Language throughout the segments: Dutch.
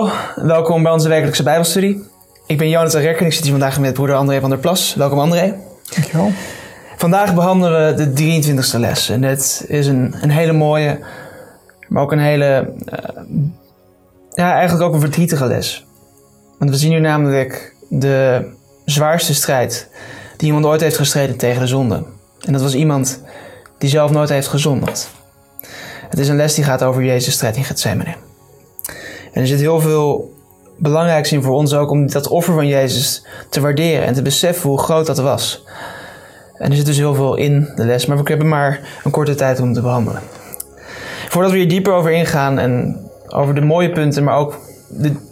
Hallo, welkom bij onze wekelijkse Bijbelstudie. Ik ben Jonathan Rekker en ik zit hier vandaag met broeder André van der Plas. Welkom André. Dankjewel. Vandaag behandelen we de 23e les. En dit is een hele mooie, maar ook een hele, eigenlijk ook een verdrietige les. Want we zien nu namelijk de zwaarste strijd die iemand ooit heeft gestreden tegen de zonde. En dat was iemand die zelf nooit heeft gezondigd. Het is een les die gaat over Jezus' strijd in Gethsemane. En er zit heel veel belangrijks in voor ons ook om dat offer van Jezus te waarderen en te beseffen hoe groot dat was. En er zit dus heel veel in de les, maar we hebben maar een korte tijd om te behandelen. Voordat we hier dieper over ingaan en over de mooie punten, maar ook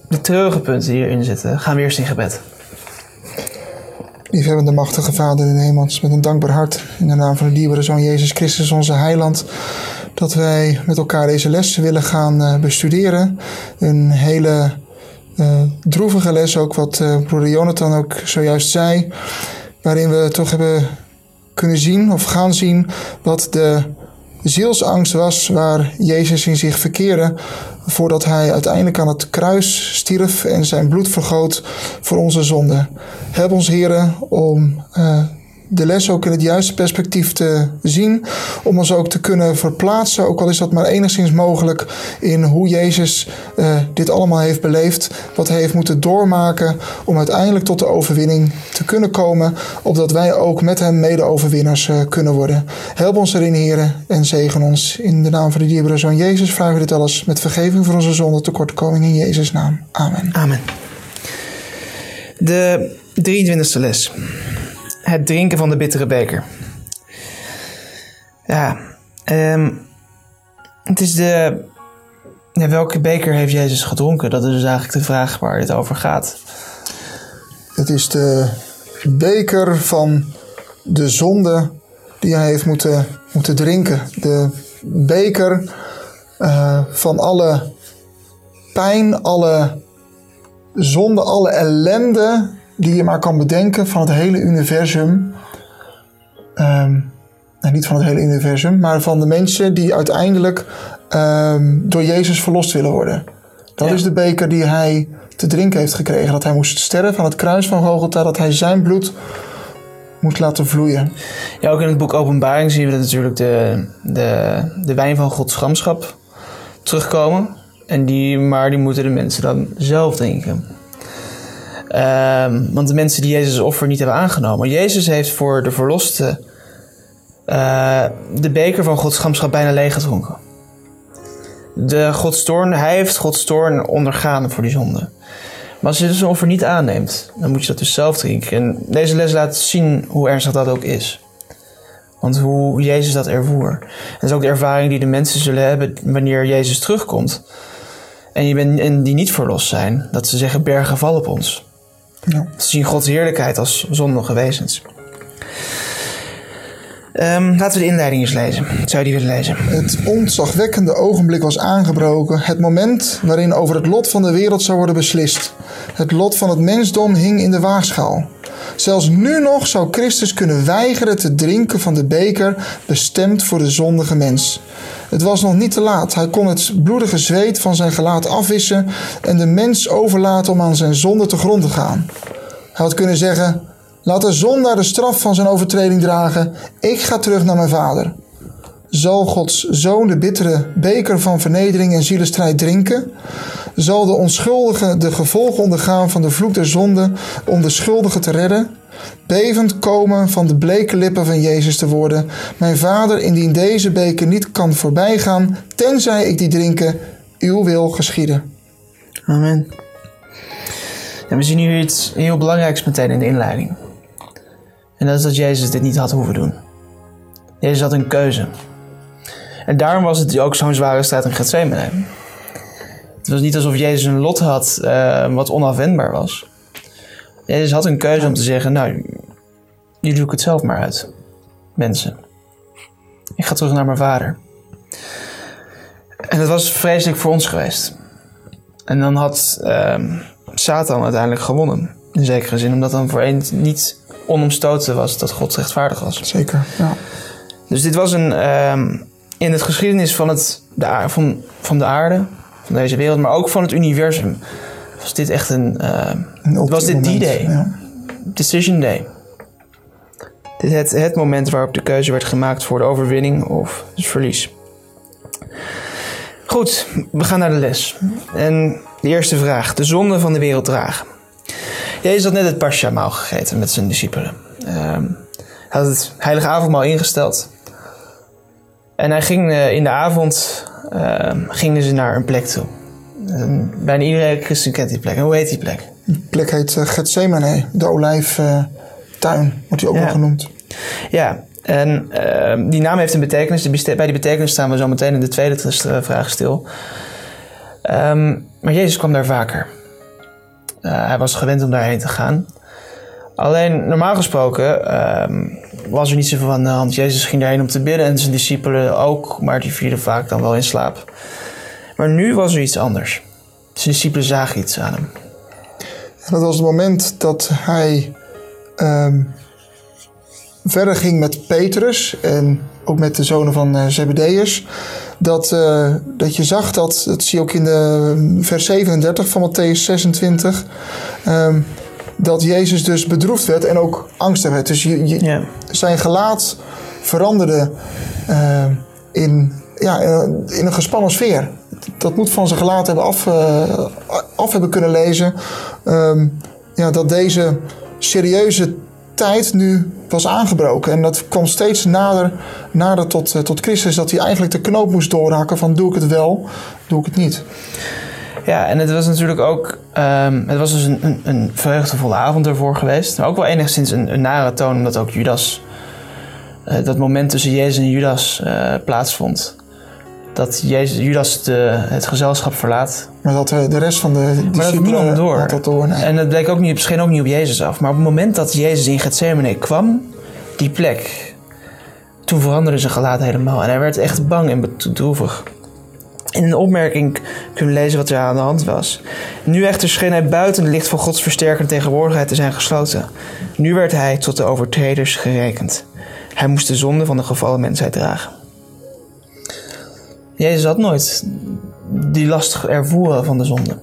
de treurige punten die hierin zitten, gaan we eerst in gebed. Liefhebbende machtige Vader in de hemel, met een dankbaar hart in de naam van de dierbare Zoon Jezus Christus, onze heiland, dat wij met elkaar deze les willen gaan bestuderen. Een hele droevige les ook, wat broeder Jonathan ook zojuist zei, waarin we toch hebben kunnen zien of gaan zien wat de zielsangst was waar Jezus in zich verkeerde voordat hij uiteindelijk aan het kruis stierf en zijn bloed vergoot voor onze zonden. Help ons, Heere, om de les ook in het juiste perspectief te zien, om ons ook te kunnen verplaatsen, ook al is dat maar enigszins mogelijk, in hoe Jezus dit allemaal heeft beleefd, wat hij heeft moeten doormaken om uiteindelijk tot de overwinning te kunnen komen, opdat wij ook met hem mede-overwinners kunnen worden. Help ons erin, Heere, en zegen ons. In de naam van de dierbare Zoon Jezus vragen we dit alles met vergeving voor onze zonde, tekortkoming in Jezus' naam. Amen. Amen. De 23e les. Het drinken van de bittere beker. Ja, het is de... Ja, welke beker heeft Jezus gedronken? Dat is dus eigenlijk de vraag waar dit over gaat. Het is de beker van de zonde die hij heeft moeten drinken. De beker van alle pijn, alle zonde, alle ellende die je maar kan bedenken van het hele universum. En niet van het hele universum, maar van de mensen die uiteindelijk door Jezus verlost willen worden. Dat is de beker die hij te drinken heeft gekregen. Dat hij moest sterven aan het kruis van Golgotha, dat hij zijn bloed moest laten vloeien. Ja, ook in het boek Openbaring zien we dat natuurlijk de wijn van Gods gramschap terugkomen. En die moeten de mensen dan zelf drinken. Want de mensen die Jezus' offer niet hebben aangenomen. Jezus heeft voor de verlosten de beker van Gods gramschap bijna leeg gedronken. Hij heeft Gods toorn ondergaan voor die zonde. Maar als je dus een offer niet aanneemt, dan moet je dat dus zelf drinken. En deze les laat zien hoe ernstig dat ook is. Want hoe Jezus dat ervoer. Dat is ook de ervaring die de mensen zullen hebben wanneer Jezus terugkomt. En die niet verlost zijn. Dat ze zeggen, bergen vallen op ons. Ja. Ze zien Gods heerlijkheid als zondige wezens. Laten we de inleiding eens lezen. Zou je die willen lezen? Het ontzagwekkende ogenblik was aangebroken. Het moment waarin over het lot van de wereld zou worden beslist. Het lot van het mensdom hing in de waagschaal. Zelfs nu nog zou Christus kunnen weigeren te drinken van de beker bestemd voor de zondige mens. Het was nog niet te laat. Hij kon het bloedige zweet van zijn gelaat afwissen en de mens overlaten om aan zijn zonde te grond te gaan. Hij had kunnen zeggen, laat de zondaar de straf van zijn overtreding dragen. Ik ga terug naar mijn vader. Zal Gods Zoon de bittere beker van vernedering en zielenstrijd drinken? Zal de onschuldige de gevolgen ondergaan van de vloek der zonde om de schuldige te redden? Bevend komen van de bleke lippen van Jezus te worden. Mijn vader, indien deze beker niet kan voorbijgaan, tenzij ik die drinken, uw wil geschieden. Amen. En we zien hier iets heel belangrijks meteen in de inleiding. En dat is dat Jezus dit niet had hoeven doen. Jezus had een keuze. En daarom was het ook zo'n zware strijd in Gethsemane. Het was niet alsof Jezus een lot had wat onafwendbaar was. Jezus had een keuze om te zeggen, jullie zoeken het zelf maar uit, mensen. Ik ga terug naar mijn vader. En dat was vreselijk voor ons geweest. En dan had Satan uiteindelijk gewonnen, in zekere zin. Omdat dan voor één niet onomstoten was dat God rechtvaardig was. Zeker, ja. Dus dit was in het geschiedenis van de aarde, van deze wereld, maar ook van het universum. Was dit echt was dit die day? Ja. Decision day. Dit het moment waarop de keuze werd gemaakt voor de overwinning of het verlies. Goed, we gaan naar de les. En de eerste vraag, de zonde van de wereld dragen. Jezus had net het pascha-maal gegeten met zijn discipelen. Hij had het heilige avondmaal ingesteld. En hij ging in de avond gingen ze naar een plek toe. Bijna iedereen christen kent die plek. En hoe heet die plek? Die plek heet Gethsemane, de olijftuin, wordt die ook wel genoemd. Ja, en die naam heeft een betekenis. Bij die betekenis staan we zo meteen in de tweede vraag stil. Maar Jezus kwam daar vaker. Hij was gewend om daarheen te gaan. Alleen, normaal gesproken was er niet zoveel aan de hand. Jezus ging daarheen om te bidden en zijn discipelen ook, maar die vielen vaak dan wel in slaap. Maar nu was er iets anders. Zijn discipelen zagen iets aan hem. En dat was het moment dat hij verder ging met Petrus en ook met de zonen van Zebedeus. Dat je zag dat zie je ook in de vers 37 van Matthäus 26... dat Jezus dus bedroefd werd en ook angstig werd. Dus zijn gelaat veranderde in een gespannen sfeer. Dat moet van zijn gelaat hebben af hebben kunnen lezen. Dat deze serieuze tijd nu was aangebroken. En dat kwam steeds nader tot Christus. Dat hij eigenlijk de knoop moest doorhakken van doe ik het wel, doe ik het niet. Ja, en het was natuurlijk ook... het was dus een vreugdevolle avond ervoor geweest. Maar ook wel enigszins een nare toon, omdat ook Judas... dat moment tussen Jezus en Judas plaatsvond. Dat Judas het gezelschap verlaat. Maar dat de rest van de discipelen door. Nee. En dat bleek ook niet, scheen ook niet op Jezus af. Maar op het moment dat Jezus in Gethsemane kwam, die plek... toen veranderde zijn gelaat helemaal. En hij werd echt bang en bedroevig. In een opmerking kunnen we lezen wat er aan de hand was. Nu echter scheen hij buiten het licht van Gods versterkende tegenwoordigheid te zijn gesloten. Nu werd hij tot de overtreders gerekend. Hij moest de zonde van de gevallen mensheid dragen. Jezus had nooit die last ervoeren van de zonde.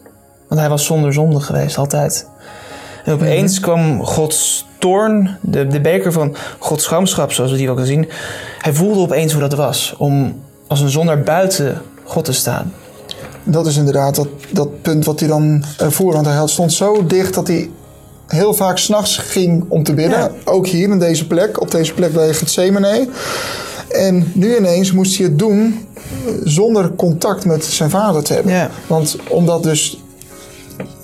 Want hij was zonder zonde geweest, altijd. En opeens kwam Gods toorn, de beker van Gods gramschap, zoals we die ook al zien. Hij voelde opeens hoe dat was, om als een zondaar buiten God te staan. Dat is inderdaad dat punt wat hij dan voerde. Want hij stond zo dicht dat hij heel vaak 's nachts ging om te bidden. Ja. Ook hier in deze plek, op deze plek bij Gethsemane. En nu ineens moest hij het doen zonder contact met zijn vader te hebben. Ja. Want omdat dus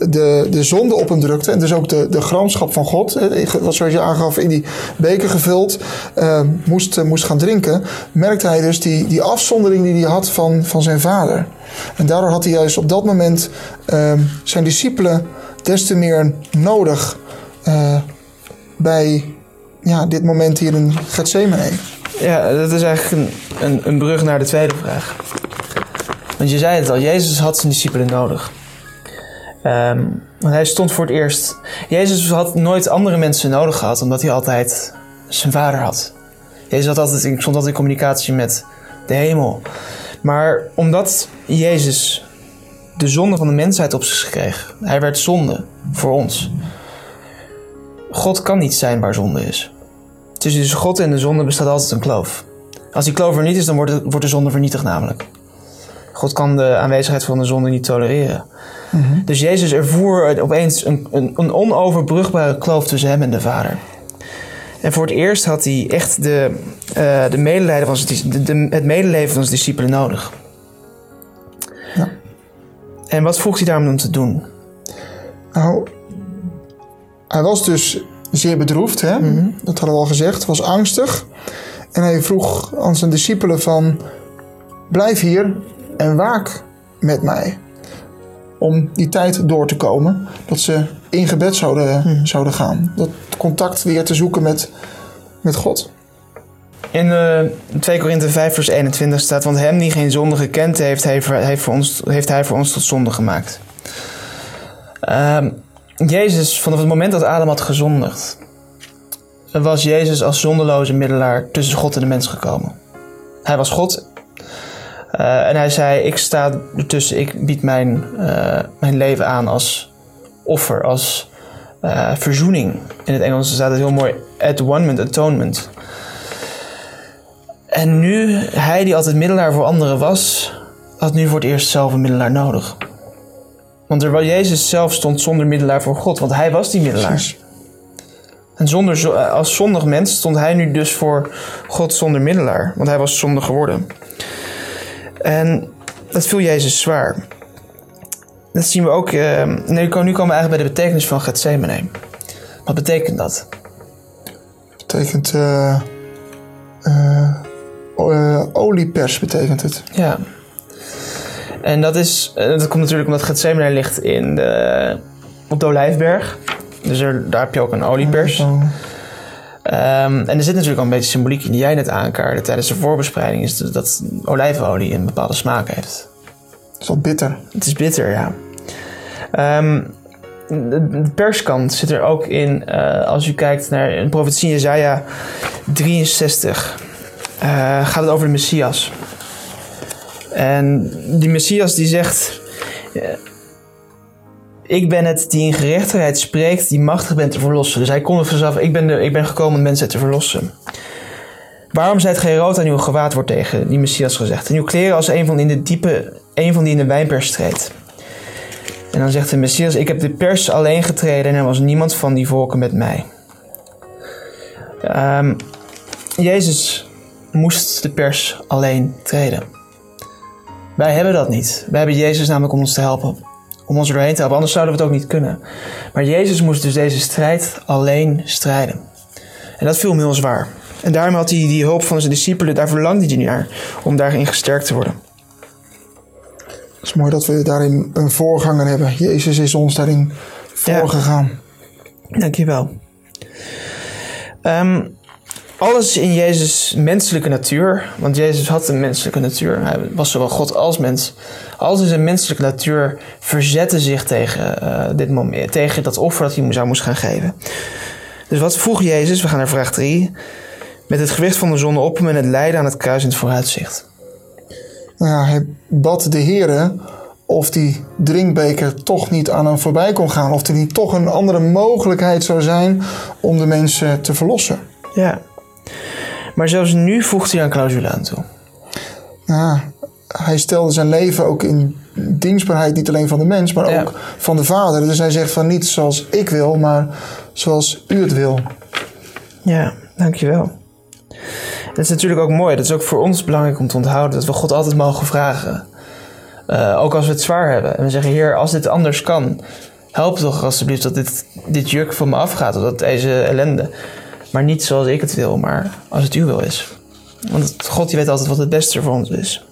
de zonde op hem drukte en dus ook de gramschap van God, wat zoals je aangaf, in die beker gevuld, moest gaan drinken, merkte hij dus die afzondering die hij had van zijn vader. En daardoor had hij juist op dat moment zijn discipelen des te meer nodig bij dit moment hier in Gethsemane. Ja, dat is eigenlijk een brug naar de tweede vraag. Want je zei het al, Jezus had zijn discipelen nodig. Want hij stond voor het eerst. Jezus had nooit andere mensen nodig gehad, omdat hij altijd zijn vader had. Jezus stond altijd in communicatie met de hemel. Maar omdat Jezus de zonde van de mensheid op zich kreeg, hij werd zonde voor ons. God kan niet zijn waar zonde is. Tussen God en de zonde bestaat altijd een kloof. Als die kloof er niet is, dan wordt de zonde vernietigd namelijk. God kan de aanwezigheid van de zonde niet tolereren. Mm-hmm. Dus Jezus ervoer opeens een onoverbrugbare kloof tussen hem en de Vader. En voor het eerst had hij echt het medeleven van zijn discipelen nodig. Ja. En wat vroeg hij daarom te doen? Nou, hij was dus zeer bedroefd, hè? Mm-hmm. Dat hadden we al gezegd. Was angstig. En hij vroeg aan zijn discipelen van... blijf hier en waak met mij. Om die tijd door te komen. Dat ze in gebed zouden gaan. Dat contact weer te zoeken met God. In 2 Korintiërs 5 vers 21 staat... want hem die geen zonde gekend heeft... heeft hij voor ons tot zonde gemaakt. Jezus, vanaf het moment dat Adam had gezondigd... was Jezus als zonderloze middelaar... tussen God en de mens gekomen. Hij was God... En hij zei, ik sta ertussen, ik bied mijn leven aan als offer, als verzoening. In het Engels staat het heel mooi, atonement. En nu, hij die altijd middelaar voor anderen was, had nu voor het eerst zelf een middelaar nodig. Want terwijl Jezus zelf stond zonder middelaar voor God, want hij was die middelaar. En als zondig mens stond hij nu dus voor God zonder middelaar, want hij was zondig geworden. En dat viel Jezus zwaar. Dat zien we ook, nu komen we eigenlijk bij de betekenis van Gethsemane. Wat betekent dat? Dat betekent oliepers betekent het. Ja. En dat komt natuurlijk omdat Gethsemane ligt op de Olijfberg. Dus daar heb je ook een oliepers. En er zit natuurlijk al een beetje symboliek in die jij net aankaarde tijdens de voorbespreiding. Is dat olijfolie een bepaalde smaak heeft. Het is wel bitter. Het is bitter, ja. De perskant zit er ook in als u kijkt naar de profetie Jesaja 63. Gaat het over de Messias. En die Messias die zegt... Ik ben het die in gerechtigheid spreekt, die machtig bent te verlossen. Dus hij kondigt vanzelf, ik ben gekomen om mensen te verlossen. Waarom zijt gij rood aan uw gewaad, wordt tegen die Messias gezegd. En uw kleren als een van die in de wijnpers treedt. En dan zegt de Messias, ik heb de pers alleen getreden en er was niemand van die volken met mij. Jezus moest de pers alleen treden. Wij hebben dat niet. Wij hebben Jezus namelijk om ons te helpen. Om ons er doorheen te helpen, anders zouden we het ook niet kunnen. Maar Jezus moest dus deze strijd alleen strijden. En dat viel hem heel zwaar. En daarom had hij die hulp van zijn discipelen, daar verlangde hij naar, om daarin gesterkt te worden. Het is mooi dat we daarin een voorganger hebben. Jezus is ons daarin voorgegaan. Ja. Dankjewel. Alles in Jezus' menselijke natuur, want Jezus had een menselijke natuur. Hij was zowel God als mens. Alles in zijn menselijke natuur verzette zich tegen dat offer dat hij moest gaan geven. Dus wat vroeg Jezus, we gaan naar vraag 3, met het gewicht van de zonde op hem en het lijden aan het kruis in het vooruitzicht? Nou ja, hij bad de Heere of die drinkbeker toch niet aan hem voorbij kon gaan. Of er niet toch een andere mogelijkheid zou zijn om de mensen te verlossen. Ja. Maar zelfs nu voegt hij een clausule aan toe. Ja, hij stelde zijn leven ook in dienstbaarheid niet alleen van de mens, maar ook van de Vader. Dus hij zegt van niet zoals ik wil, maar zoals u het wil. Ja, dankjewel. Dat is natuurlijk ook mooi. Dat is ook voor ons belangrijk om te onthouden dat we God altijd mogen vragen. Ook als we het zwaar hebben. En we zeggen, Heer, als dit anders kan, help toch alstublieft dat dit juk van me afgaat. Of dat deze ellende... Maar niet zoals ik het wil, maar als het uw wil is. Want God die weet altijd wat het beste voor ons is.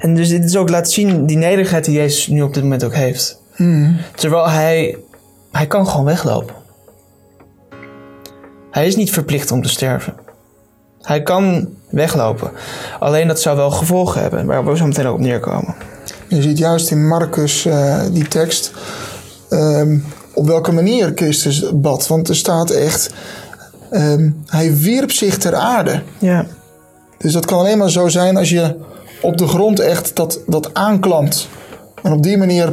En dus dit is ook laat zien die nederigheid die Jezus nu op dit moment ook heeft. Terwijl hij kan gewoon weglopen. Hij is niet verplicht om te sterven. Hij kan weglopen. Alleen dat zou wel gevolgen hebben, waar we zo meteen ook op neerkomen. Je ziet juist in Marcus die tekst... op welke manier Christus bad? Want er staat echt... hij wierp zich ter aarde. Ja. Dus dat kan alleen maar zo zijn als je op de grond echt dat aanklampt. En op die manier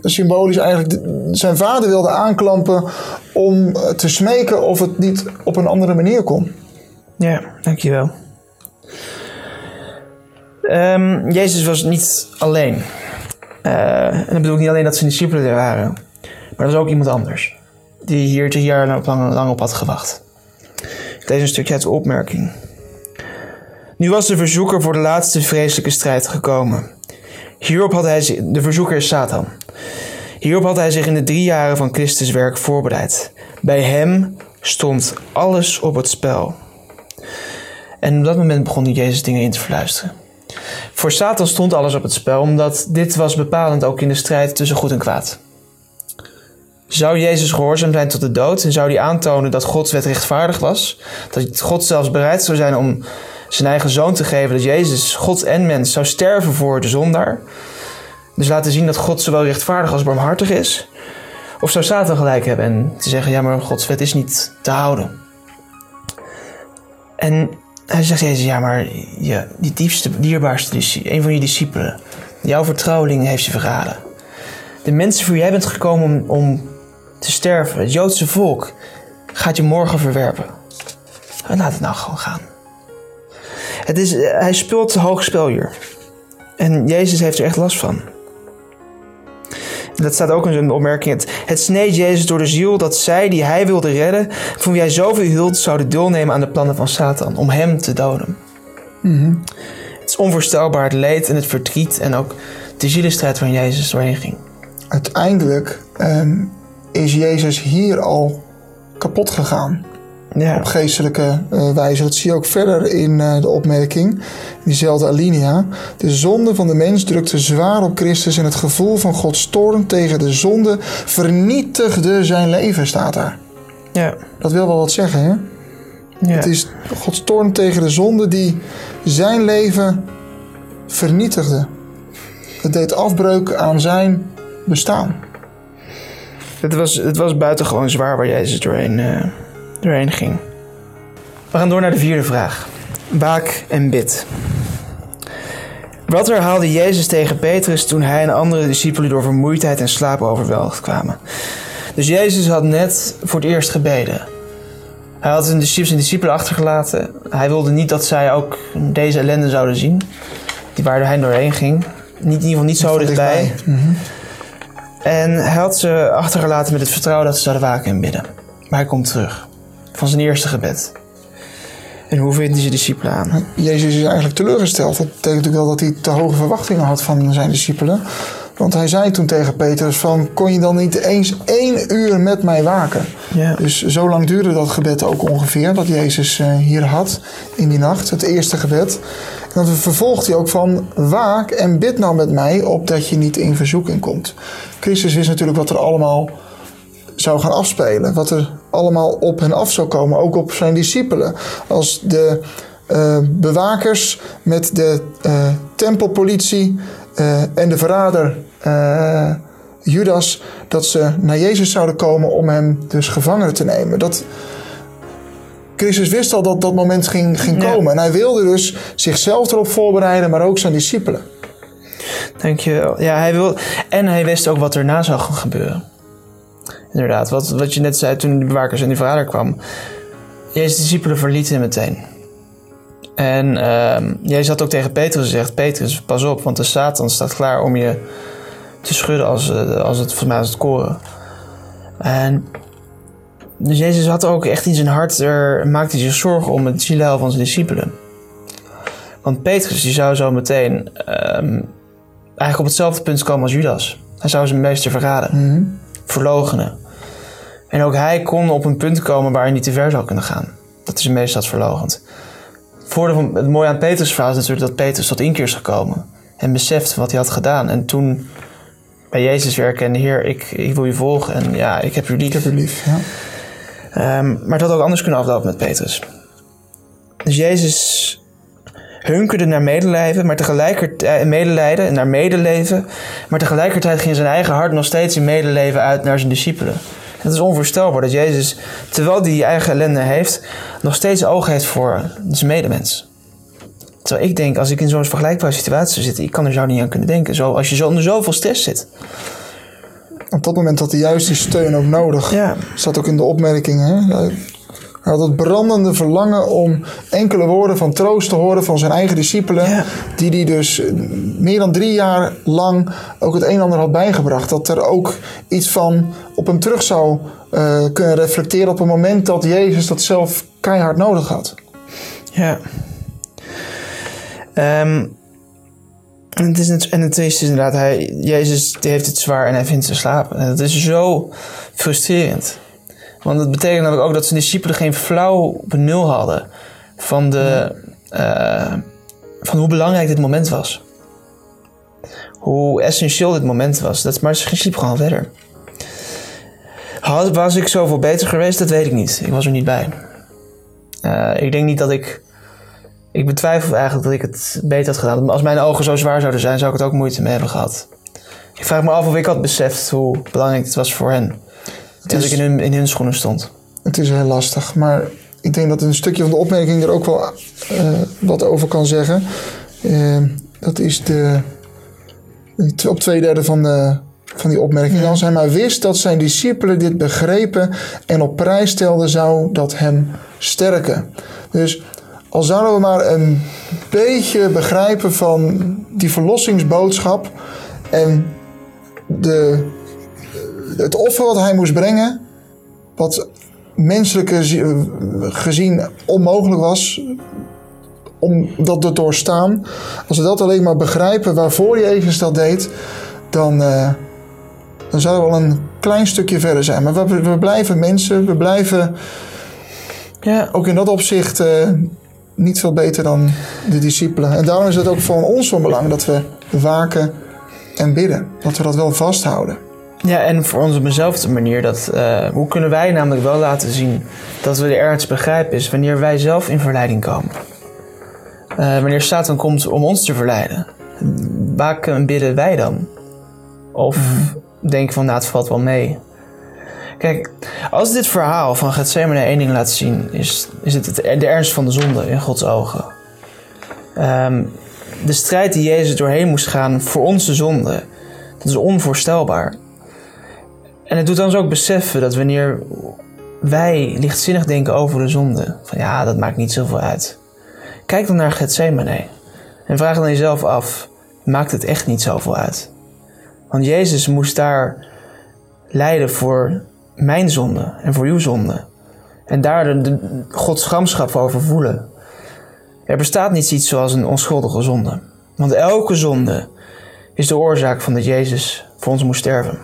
symbolisch eigenlijk... zijn vader wilde aanklampen om te smeken of het niet op een andere manier kon. Ja, dankjewel. Jezus was niet alleen. En dat bedoel ik niet alleen dat zijn discipelen er waren... Maar dat is ook iemand anders, die hier 3 jaar lang op had gewacht. Ik lees een stukje uit de opmerking. Nu was de verzoeker voor de laatste vreselijke strijd gekomen. De verzoeker is Satan. Hierop had hij zich in de 3 jaren van Christus werk voorbereid. Bij hem stond alles op het spel. En op dat moment begon Jezus dingen in te fluisteren. Voor Satan stond alles op het spel, omdat dit was bepalend ook in de strijd tussen goed en kwaad. Zou Jezus gehoorzaam zijn tot de dood en zou hij aantonen dat Gods wet rechtvaardig was? Dat God zelfs bereid zou zijn om zijn eigen zoon te geven, dat Jezus, God en mens, zou sterven voor de zondaar? Dus laten zien dat God zowel rechtvaardig als barmhartig is? Of zou Satan gelijk hebben en te zeggen, ja maar Gods wet is niet te houden? En Hij zegt Jezus, ja, maar die diepste, dierbaarste, een van je discipelen, jouw vertrouweling heeft je verraden. De mensen voor wie jij bent gekomen om te sterven, het Joodse volk, gaat je morgen verwerpen. Laat het nou gewoon gaan. Hij speelt te hoog spel hier. En Jezus heeft er echt last van. Dat staat ook in zijn opmerking. Het sneed Jezus door de ziel dat zij, die hij wilde redden, van wie hij zoveel hield, zouden deelnemen aan de plannen van Satan. Om hem te doden. Mm-hmm. Het is onvoorstelbaar, het leed en het verdriet en ook de zielenstrijd van Jezus doorheen ging. Uiteindelijk is Jezus hier al kapot gegaan. Ja. Op geestelijke wijze. Dat zie je ook verder in de opmerking. Diezelfde alinea. De zonde van de mens drukte zwaar op Christus en het gevoel van Gods toorn tegen de zonde vernietigde zijn leven, staat daar. Ja. Dat wil wel wat zeggen, hè? Ja. Het is Gods toorn tegen de zonde die zijn leven vernietigde. Het deed afbreuk aan zijn bestaan. Het was buitengewoon zwaar waar Jezus doorheen ging. We gaan door naar de vierde vraag. Waak en bid. Wat herhaalde Jezus tegen Petrus toen hij en andere discipelen door vermoeidheid en slaap overweldigd kwamen? Dus Jezus had net voor het eerst gebeden. Hij had zijn discipelen achtergelaten. Hij wilde niet dat zij ook deze ellende zouden zien. Waar hij doorheen ging. In ieder geval niet zo dichtbij. Mm-hmm. En hij had ze achtergelaten met het vertrouwen dat ze zouden waken en bidden. Maar hij komt terug. Van zijn eerste gebed. En hoe vindt hij zijn discipelen aan? Jezus is eigenlijk teleurgesteld. Dat betekent natuurlijk wel dat hij te hoge verwachtingen had van zijn discipelen. Want hij zei toen tegen Petrus van... kon je dan niet eens 1 uur met mij waken? Ja. Dus zo lang duurde dat gebed ook ongeveer... dat Jezus hier had in die nacht. Het eerste gebed. En dan vervolgt hij ook van... waak en bid nou met mij... opdat je niet in verzoeking komt. Christus wist natuurlijk wat er allemaal... zou gaan afspelen. Wat er allemaal op hen af zou komen. Ook op zijn discipelen. Als de bewakers met de tempelpolitie en de verrader Judas... dat ze naar Jezus zouden komen om hem dus gevangen te nemen. Dat Christus wist al dat dat moment ging komen. Ja. En hij wilde dus zichzelf erop voorbereiden, maar ook zijn discipelen. Dank je wel. Ja, en hij wist ook wat erna zou gaan gebeuren. Inderdaad, wat je net zei toen de bewakers en die verrader kwam. Jezus' discipelen verlieten hem meteen. En Jezus had ook tegen Petrus gezegd... Petrus, pas op, want de Satan staat klaar om je te schudden als het koren. En dus Jezus had ook echt in zijn hart... maakte hij zich zorgen om het zielheil van zijn discipelen. Want Petrus die zou zo meteen... eigenlijk op hetzelfde punt komen als Judas. Hij zou zijn meester verraden. Mm-hmm. Verloochenen. En ook hij kon op een punt komen waar hij niet te ver zou kunnen gaan. Dat is meestal verloochend. Het mooie aan Petrus' verhaal is natuurlijk dat Petrus tot inkeer is gekomen. En beseft wat hij had gedaan. En toen bij Jezus weer herkende, Heer, ik wil je volgen. En ja, ik heb u lief. Ja. Maar het had ook anders kunnen aflopen met Petrus. Dus Jezus hunkerde naar medelijden, maar tegelijkertijd medeleven. Maar tegelijkertijd ging zijn eigen hart nog steeds in medeleven uit naar zijn discipelen. Het is onvoorstelbaar dat Jezus, terwijl hij eigen ellende heeft, nog steeds oog heeft voor zijn medemens. Terwijl ik denk, als ik in zo'n vergelijkbare situatie zit, ik kan er zo niet aan kunnen denken. Zo, als je zo onder zoveel stress zit. Op dat moment had hij juist die steun ook nodig. Ja. Staat ook in de opmerkingen, hè? Hij had het brandende verlangen om enkele woorden van troost te horen van zijn eigen discipelen. Ja. Die hij dus meer dan 3 jaar lang ook het een en ander had bijgebracht. Dat er ook iets van op hem terug zou kunnen reflecteren op het moment dat Jezus dat zelf keihard nodig had. Ja. Het is inderdaad, Jezus die heeft het zwaar en hij vindt ze slapen. En dat is zo frustrerend. Want dat betekent namelijk ook dat zijn discipelen geen flauw benul hadden van hoe belangrijk dit moment was. Hoe essentieel dit moment was. Maar ze sliep gewoon verder. Was ik zoveel beter geweest? Dat weet ik niet. Ik was er niet bij. Ik denk niet dat ik... Ik betwijfel eigenlijk dat ik het beter had gedaan. Als mijn ogen zo zwaar zouden zijn, zou ik het ook moeite mee hebben gehad. Ik vraag me af of ik had beseft hoe belangrijk het was voor hen. Dat ik in hun schoenen stond. Het is heel lastig, maar ik denk dat een stukje van de opmerking er ook wel wat over kan zeggen. Dat is op 2/3 van die opmerking. Ja. Als hij maar wist dat zijn discipelen dit begrepen en op prijs stelden, zou dat hem sterken. Dus al zouden we maar een beetje begrijpen van die verlossingsboodschap en het offer wat hij moest brengen, wat menselijk gezien onmogelijk was om dat te doorstaan. Als we dat alleen maar begrijpen waarvoor Jezus dat deed, dan zouden we al een klein stukje verder zijn. Maar we blijven mensen, we blijven ook in dat opzicht niet veel beter dan de discipelen. En daarom is het ook voor ons van belang dat we waken en bidden. Dat we dat wel vasthouden. Ja, en voor ons op dezelfde manier. Hoe kunnen wij namelijk wel laten zien dat we de ernst begrijpen is wanneer wij zelf in verleiding komen. Wanneer Satan komt om ons te verleiden. Waken en bidden wij dan? Of denken van, het valt wel mee. Kijk, als dit verhaal van Gethsemane één ding laat zien, is het de ernst van de zonde in Gods ogen. De strijd die Jezus doorheen moest gaan voor onze zonde, dat is onvoorstelbaar. En het doet ons ook beseffen dat wanneer wij lichtzinnig denken over de zonde, van dat maakt niet zoveel uit. Kijk dan naar Gethsemane en vraag dan jezelf af, maakt het echt niet zoveel uit? Want Jezus moest daar lijden voor mijn zonde en voor uw zonde. En daar de Gods gramschap over voelen. Er bestaat niet iets zoals een onschuldige zonde. Want elke zonde is de oorzaak van dat Jezus voor ons moest sterven.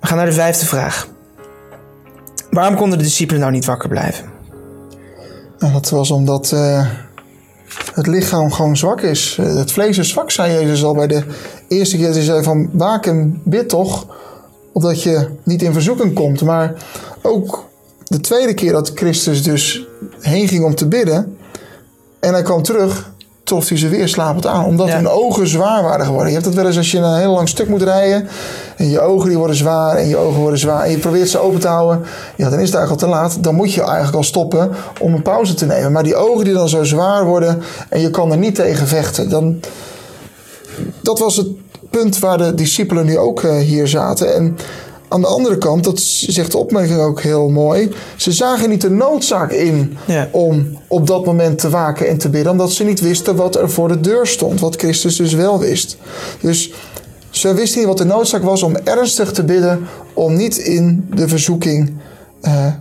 We gaan naar de 5e vraag. Waarom konden de discipelen nou niet wakker blijven? Nou, dat was omdat het lichaam gewoon zwak is. Het vlees is zwak, zei Jezus al bij de eerste keer. Hij zei van, waak en bid toch, opdat je niet in verzoeking komt. Maar ook de tweede keer dat Christus dus heen ging om te bidden en hij kwam terug, trof hij ze weer slapend aan, omdat hun ogen zwaar waren geworden. Je hebt dat wel eens als je een heel lang stuk moet rijden en je ogen die worden zwaar en je ogen worden zwaar en je probeert ze open te houden. Ja, dan is het eigenlijk al te laat. Dan moet je eigenlijk al stoppen om een pauze te nemen. Maar die ogen die dan zo zwaar worden en je kan er niet tegen vechten. Dat was het punt waar de discipelen nu ook hier zaten. En aan de andere kant, dat zegt de opmerking ook heel mooi, ze zagen niet de noodzaak in om op dat moment te waken en te bidden, omdat ze niet wisten wat er voor de deur stond, wat Christus dus wel wist. Dus ze wisten niet wat de noodzaak was om ernstig te bidden, om niet in de verzoeking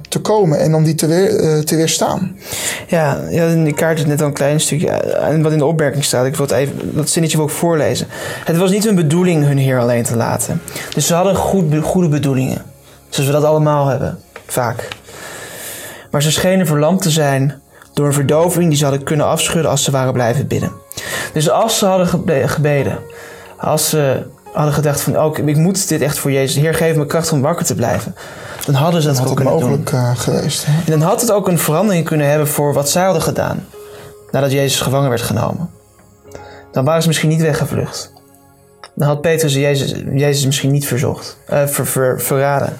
te komen en om die te weerstaan. Ja, je had in die kaart net al een klein stukje en wat in de opmerking staat. Ik wil het even, dat zinnetje wil ik voorlezen. Het was niet hun bedoeling hun Heer alleen te laten. Dus ze hadden goede bedoelingen. Zoals we dat allemaal hebben, vaak. Maar ze schenen verlamd te zijn door een verdoving die ze hadden kunnen afschudden als ze waren blijven bidden. Dus als ze hadden gebeden, als ze hadden gedacht van, ik moet dit echt voor Jezus. Heer, geef me kracht om wakker te blijven. Dan hadden ze dat ook kunnen mogelijk doen. Geweest. Hè? En dan had het ook een verandering kunnen hebben voor wat zij hadden gedaan. Nadat Jezus gevangen werd genomen. Dan waren ze misschien niet weggevlucht. Dan had Petrus Jezus misschien niet verraden.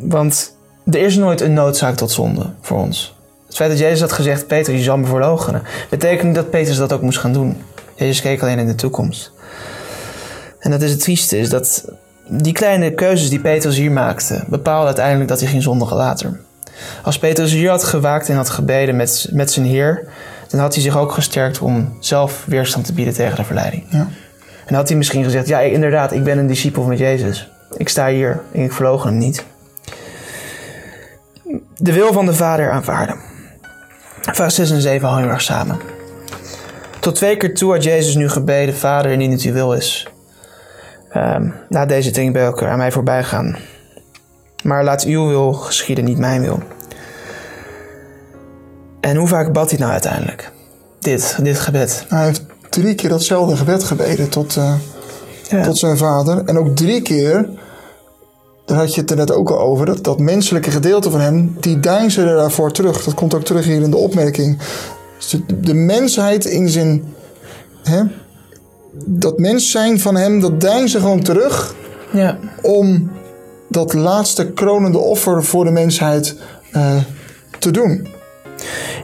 Want er is nooit een noodzaak tot zonde voor ons. Het feit dat Jezus had gezegd, Petrus, je zal me verloochenen, betekent dat Petrus dat ook moest gaan doen. Jezus keek alleen in de toekomst. En dat is het trieste, is dat die kleine keuzes die Petrus hier maakte, bepaalden uiteindelijk dat hij ging zondigen later. Als Petrus hier had gewaakt en had gebeden met zijn Heer, dan had hij zich ook gesterkt om zelf weerstand te bieden tegen de verleiding. Ja. En had hij misschien gezegd, inderdaad, ik ben een discipel met Jezus. Ik sta hier en ik verloochen hem niet. De wil van de Vader aanvaarden. Vraag 6 en 7 hangen heel erg samen. Tot 2 keer toe had Jezus nu gebeden, Vader, indien het uw wil is, laat deze dingen bij elkaar aan mij voorbij gaan. Maar laat uw wil geschieden, niet mijn wil. En hoe vaak bad hij nou uiteindelijk? Dit gebed. Hij heeft 3 keer datzelfde gebed gebeden tot zijn Vader. En ook 3 keer, daar had je het er net ook al over, dat menselijke gedeelte van hem, die deinzen er daarvoor terug. Dat komt ook terug hier in de opmerking. De mensheid in zijn... Dat mens zijn van hem, dat deinzen gewoon terug om dat laatste kronende offer voor de mensheid te doen.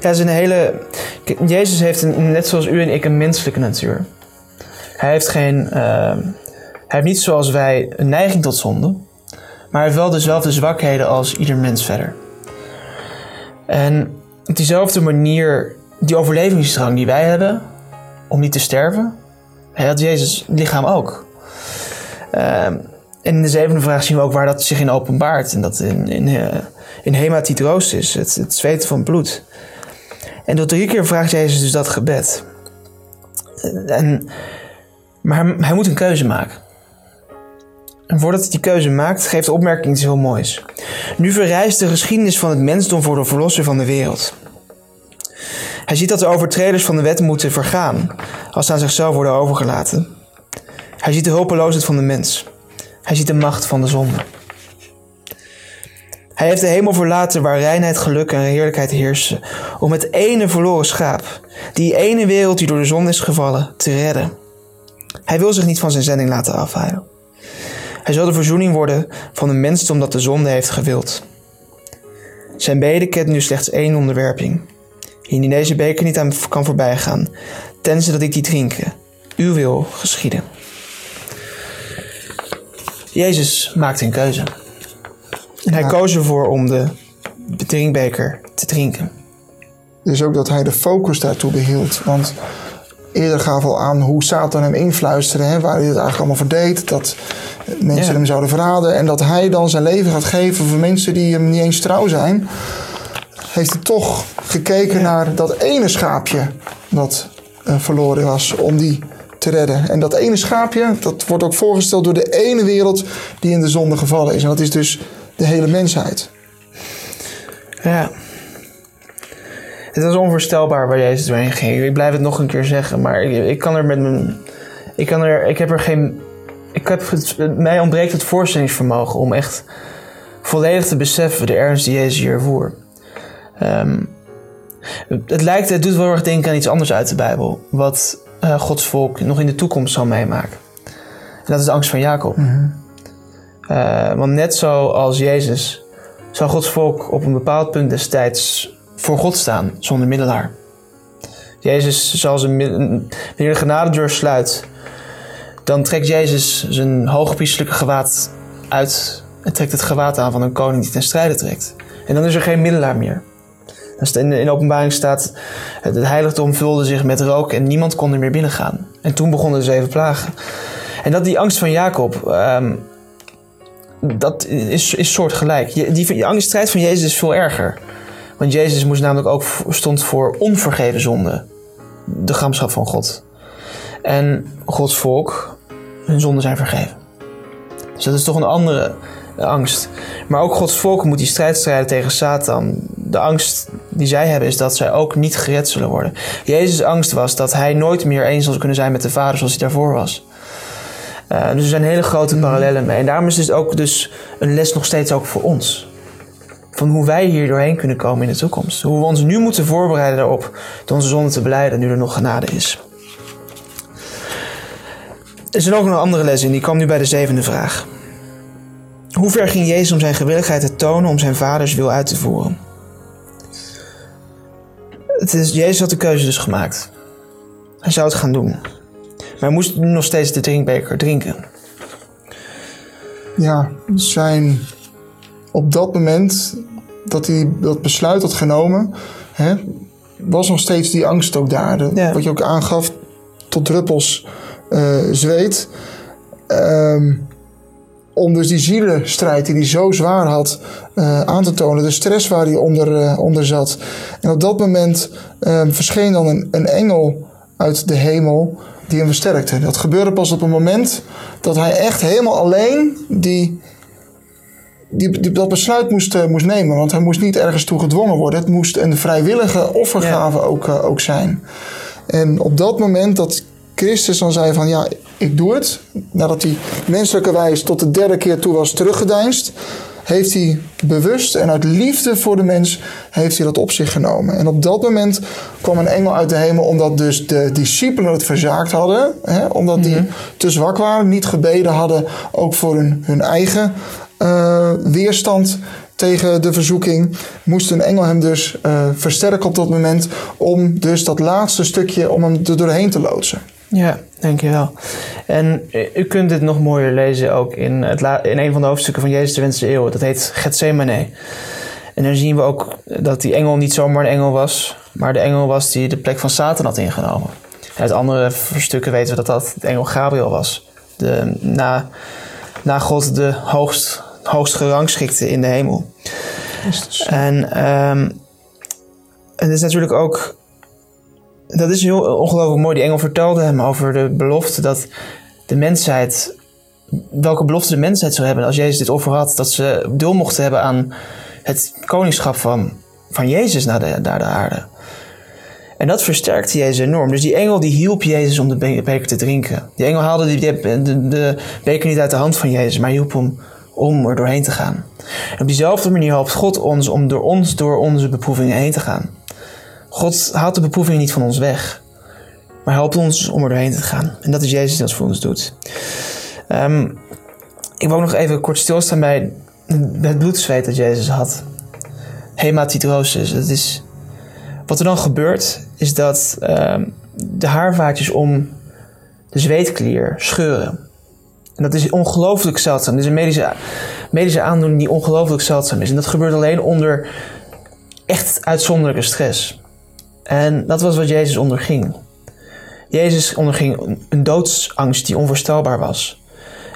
Ja, is een hele... Jezus heeft, net zoals u en ik, een menselijke natuur. Hij heeft niet zoals wij een neiging tot zonde, maar hij heeft wel dezelfde zwakheden als ieder mens verder. En op diezelfde manier, die overlevingsdrang die wij hebben om niet te sterven, hij had Jezus' lichaam ook. En in de zevende vraag zien we ook waar dat zich in openbaart. En dat in hematidrosis, het zweten van bloed. En door 3 keer vraagt Jezus dus dat gebed. Maar hij moet een keuze maken. En voordat hij die keuze maakt, geeft de opmerking iets heel moois. Nu verrijst de geschiedenis van het mensdom voor de verlosser van de wereld. Hij ziet dat de overtreders van de wet moeten vergaan, als ze aan zichzelf worden overgelaten. Hij ziet de hulpeloosheid van de mens. Hij ziet de macht van de zonde. Hij heeft de hemel verlaten waar reinheid, geluk en heerlijkheid heersen, om het ene verloren schaap, die ene wereld die door de zonde is gevallen, te redden. Hij wil zich niet van zijn zending laten afhalen. Hij zal de verzoening worden van de mensdom dat de zonde heeft gewild. Zijn beden kent nu slechts 1 onderwerping, indien deze beker niet aan kan voorbijgaan, tenzij dat ik die drinke. Uw wil geschieden. Jezus maakte een keuze. En hij koos ervoor om de drinkbeker te drinken. Dus ook dat hij de focus daartoe behield. Want eerder gaf al aan hoe Satan hem influisterde. Waar hij het eigenlijk allemaal voor deed. Dat mensen hem zouden verraden. En dat hij dan zijn leven gaat geven voor mensen die hem niet eens trouw zijn. Heeft hij toch gekeken naar dat ene schaapje dat verloren was. Om die te redden. En dat ene schaapje, dat wordt ook voorgesteld door de ene wereld die in de zonde gevallen is. En dat is dus de hele mensheid. Ja. Het is onvoorstelbaar waar Jezus doorheen ging. Ik blijf het nog een keer zeggen, maar mij ontbreekt het voorstellingsvermogen om echt volledig te beseffen de ernst die Jezus hier voer. Het doet wel erg denken aan iets anders uit de Bijbel, wat Gods volk nog in de toekomst zal meemaken. En dat is de angst van Jacob. Mm-hmm. Want net zoals Jezus zal Gods volk op een bepaald punt destijds voor God staan, zonder middelaar. Jezus zal wanneer de genadedeur sluit, dan trekt Jezus zijn hoogpriestelijke gewaad uit en trekt het gewaad aan van een koning die ten strijde trekt. En dan is er geen middelaar meer. In de Openbaring staat, het heiligdom vulde zich met rook en niemand kon er meer binnengaan. En toen begonnen de 7 plagen. En dat die angst van Jacob, dat is soortgelijk. Die angststrijd van Jezus is veel erger. Want Jezus moest namelijk ook stond voor onvergeven zonde. De gramschap van God. En Gods volk, hun zonden zijn vergeven. Dus dat is toch een andere angst. Maar ook Gods volk moet die strijd strijden tegen Satan. De angst die zij hebben is dat zij ook niet gered zullen worden. Jezus' angst was dat hij nooit meer eens zal kunnen zijn met de Vader zoals hij daarvoor was. Dus er zijn hele grote parallellen mee. En daarom is het ook dus een les nog steeds ook voor ons. Van hoe wij hier doorheen kunnen komen in de toekomst. Hoe we ons nu moeten voorbereiden daarop door onze zonde te belijden nu er nog genade is. Er zit ook nog een andere les in, die kwam nu bij de 7e vraag. Hoe ver ging Jezus om zijn gewilligheid te tonen om zijn vaders wil uit te voeren? Jezus had de keuze dus gemaakt. Hij zou het gaan doen. Maar hij moest nog steeds de drinkbeker drinken. Ja, op dat moment dat hij dat besluit had genomen, was nog steeds die angst ook daar. Wat je ook aangaf, tot druppels zweet. Om dus die zielenstrijd die hij zo zwaar had aan te tonen. De stress waar hij onder zat. En op dat moment verscheen dan een engel uit de hemel die hem versterkte. Dat gebeurde pas op het moment dat hij echt helemaal alleen dat besluit moest nemen. Want hij moest niet ergens toe gedwongen worden. Het moest een vrijwillige offergave ook zijn. En op dat moment dat Christus dan zei van ja, ik doe het. Nadat hij menselijkerwijs tot de 3e keer toe was teruggedeinsd, heeft hij bewust en uit liefde voor de mens heeft hij dat op zich genomen. En op dat moment kwam een engel uit de hemel, omdat dus de discipelen het verzaakt hadden. Omdat die te zwak waren, niet gebeden hadden, ook voor hun eigen weerstand tegen de verzoeking, moest een engel hem dus versterken op dat moment, om dus dat laatste stukje, om hem er doorheen te loodsen. Ja, dankjewel. En u kunt dit nog mooier lezen ook in een van de hoofdstukken van Jezus de Wendse Eeuw. Dat heet Gethsemane. En daar zien we ook dat die engel niet zomaar een engel was, maar de engel was die de plek van Satan had ingenomen. En uit andere stukken weten we dat dat de engel Gabriel was. Na God de hoogst gerangschikte in de hemel. En het is natuurlijk ook... Dat is heel ongelooflijk mooi. Die engel vertelde hem over de belofte dat de mensheid... Welke belofte de mensheid zou hebben als Jezus dit offer had. Dat ze deel mochten hebben aan het koningschap van Jezus naar de aarde. En dat versterkte Jezus enorm. Dus die engel die hielp Jezus om de beker te drinken. Die engel haalde de beker niet uit de hand van Jezus, maar hielp hem om er doorheen te gaan. En op diezelfde manier helpt God ons om door onze beproevingen heen te gaan. God haalt de beproevingen niet van ons weg, maar helpt ons om er doorheen te gaan. En dat is Jezus die dat voor ons doet. Ik wil ook nog even kort stilstaan bij het bloedzweet dat Jezus had. Hematidrosis, dat is... Wat er dan gebeurt, is dat de haarvaatjes om de zweetklier scheuren. En dat is ongelooflijk zeldzaam. Dit is een medische aandoening die ongelooflijk zeldzaam is. En dat gebeurt alleen onder echt uitzonderlijke stress. En dat was wat Jezus onderging. Jezus onderging een doodsangst die onvoorstelbaar was.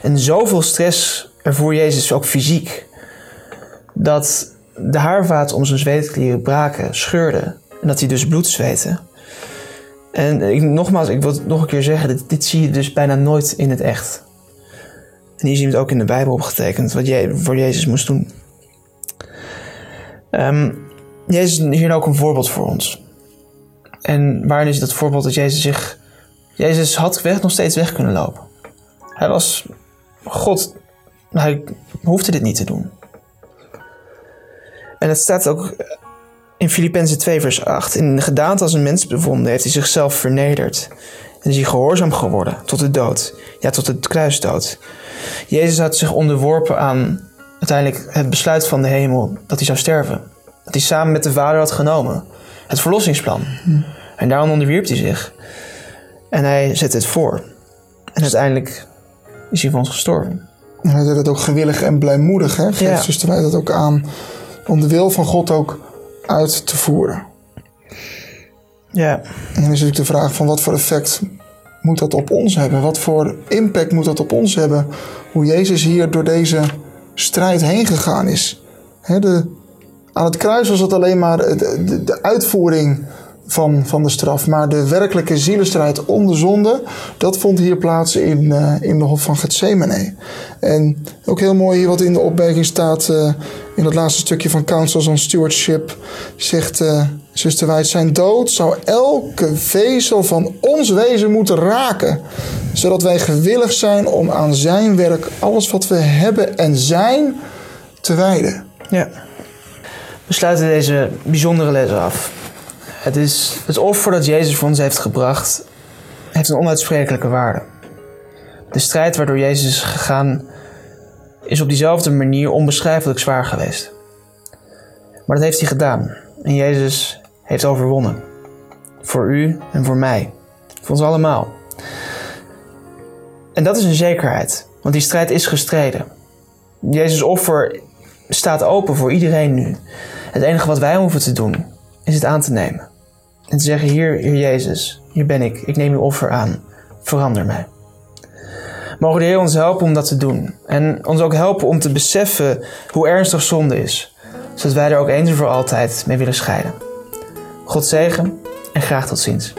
En zoveel stress ervoor Jezus, ook fysiek, dat de haarvaten om zijn zweetklieren braken, scheurden. En dat hij dus bloed zweette. En ik wil het nog een keer zeggen. Dit zie je dus bijna nooit in het echt. En hier zien we het ook in de Bijbel opgetekend. Wat jij voor Jezus moest doen. Jezus is hier ook een voorbeeld voor ons. En waarin is dat voorbeeld dat Jezus had nog steeds weg kunnen lopen. Hij was God. Hij hoefde dit niet te doen. En het staat ook... In Filippenzen 2 vers 8, in de gedaante als een mens bevonden, heeft hij zichzelf vernederd. En is hij gehoorzaam geworden tot de dood. Ja, tot de kruisdood. Jezus had zich onderworpen aan uiteindelijk het besluit van de hemel dat hij zou sterven. Dat hij samen met de Vader had genomen. Het verlossingsplan. En daarom onderwierp hij zich. En hij zette het voor. En uiteindelijk is hij voor ons gestorven. En hij deed dat ook gewillig en blijmoedig. Hè? Geeft dus wij dat ook aan om de wil van God ook uit te voeren. Ja. En dan is natuurlijk de vraag van wat voor effect moet dat op ons hebben? Wat voor impact moet dat op ons hebben? Hoe Jezus hier door deze strijd heen gegaan is. Aan het kruis was het alleen maar de uitvoering van de straf. Maar de werkelijke zielenstrijd om de zonde, dat vond hier plaats in de hof van Gethsemane. En ook heel mooi hier wat in de opmerking staat. In dat laatste stukje van Councils on Stewardship zegt zuster Wijd: zijn dood zou elke vezel van ons wezen moeten raken, zodat wij gewillig zijn om aan zijn werk alles wat we hebben en zijn te wijden. Ja. We sluiten deze bijzondere les af. Het is het offer dat Jezus voor ons heeft gebracht, heeft een onuitsprekelijke waarde. De strijd waardoor Jezus is gegaan, is op diezelfde manier onbeschrijfelijk zwaar geweest. Maar dat heeft hij gedaan. En Jezus heeft overwonnen. Voor u en voor mij. Voor ons allemaal. En dat is een zekerheid. Want die strijd is gestreden. Jezus' offer staat open voor iedereen nu. Het enige wat wij hoeven te doen, is het aan te nemen. En te zeggen, Heer Jezus, hier ben ik. Ik neem uw offer aan. Verander mij. Mogen de Heer ons helpen om dat te doen. En ons ook helpen om te beseffen hoe ernstig zonde is. Zodat wij er ook eens en voor altijd mee willen scheiden. God zegen en graag tot ziens.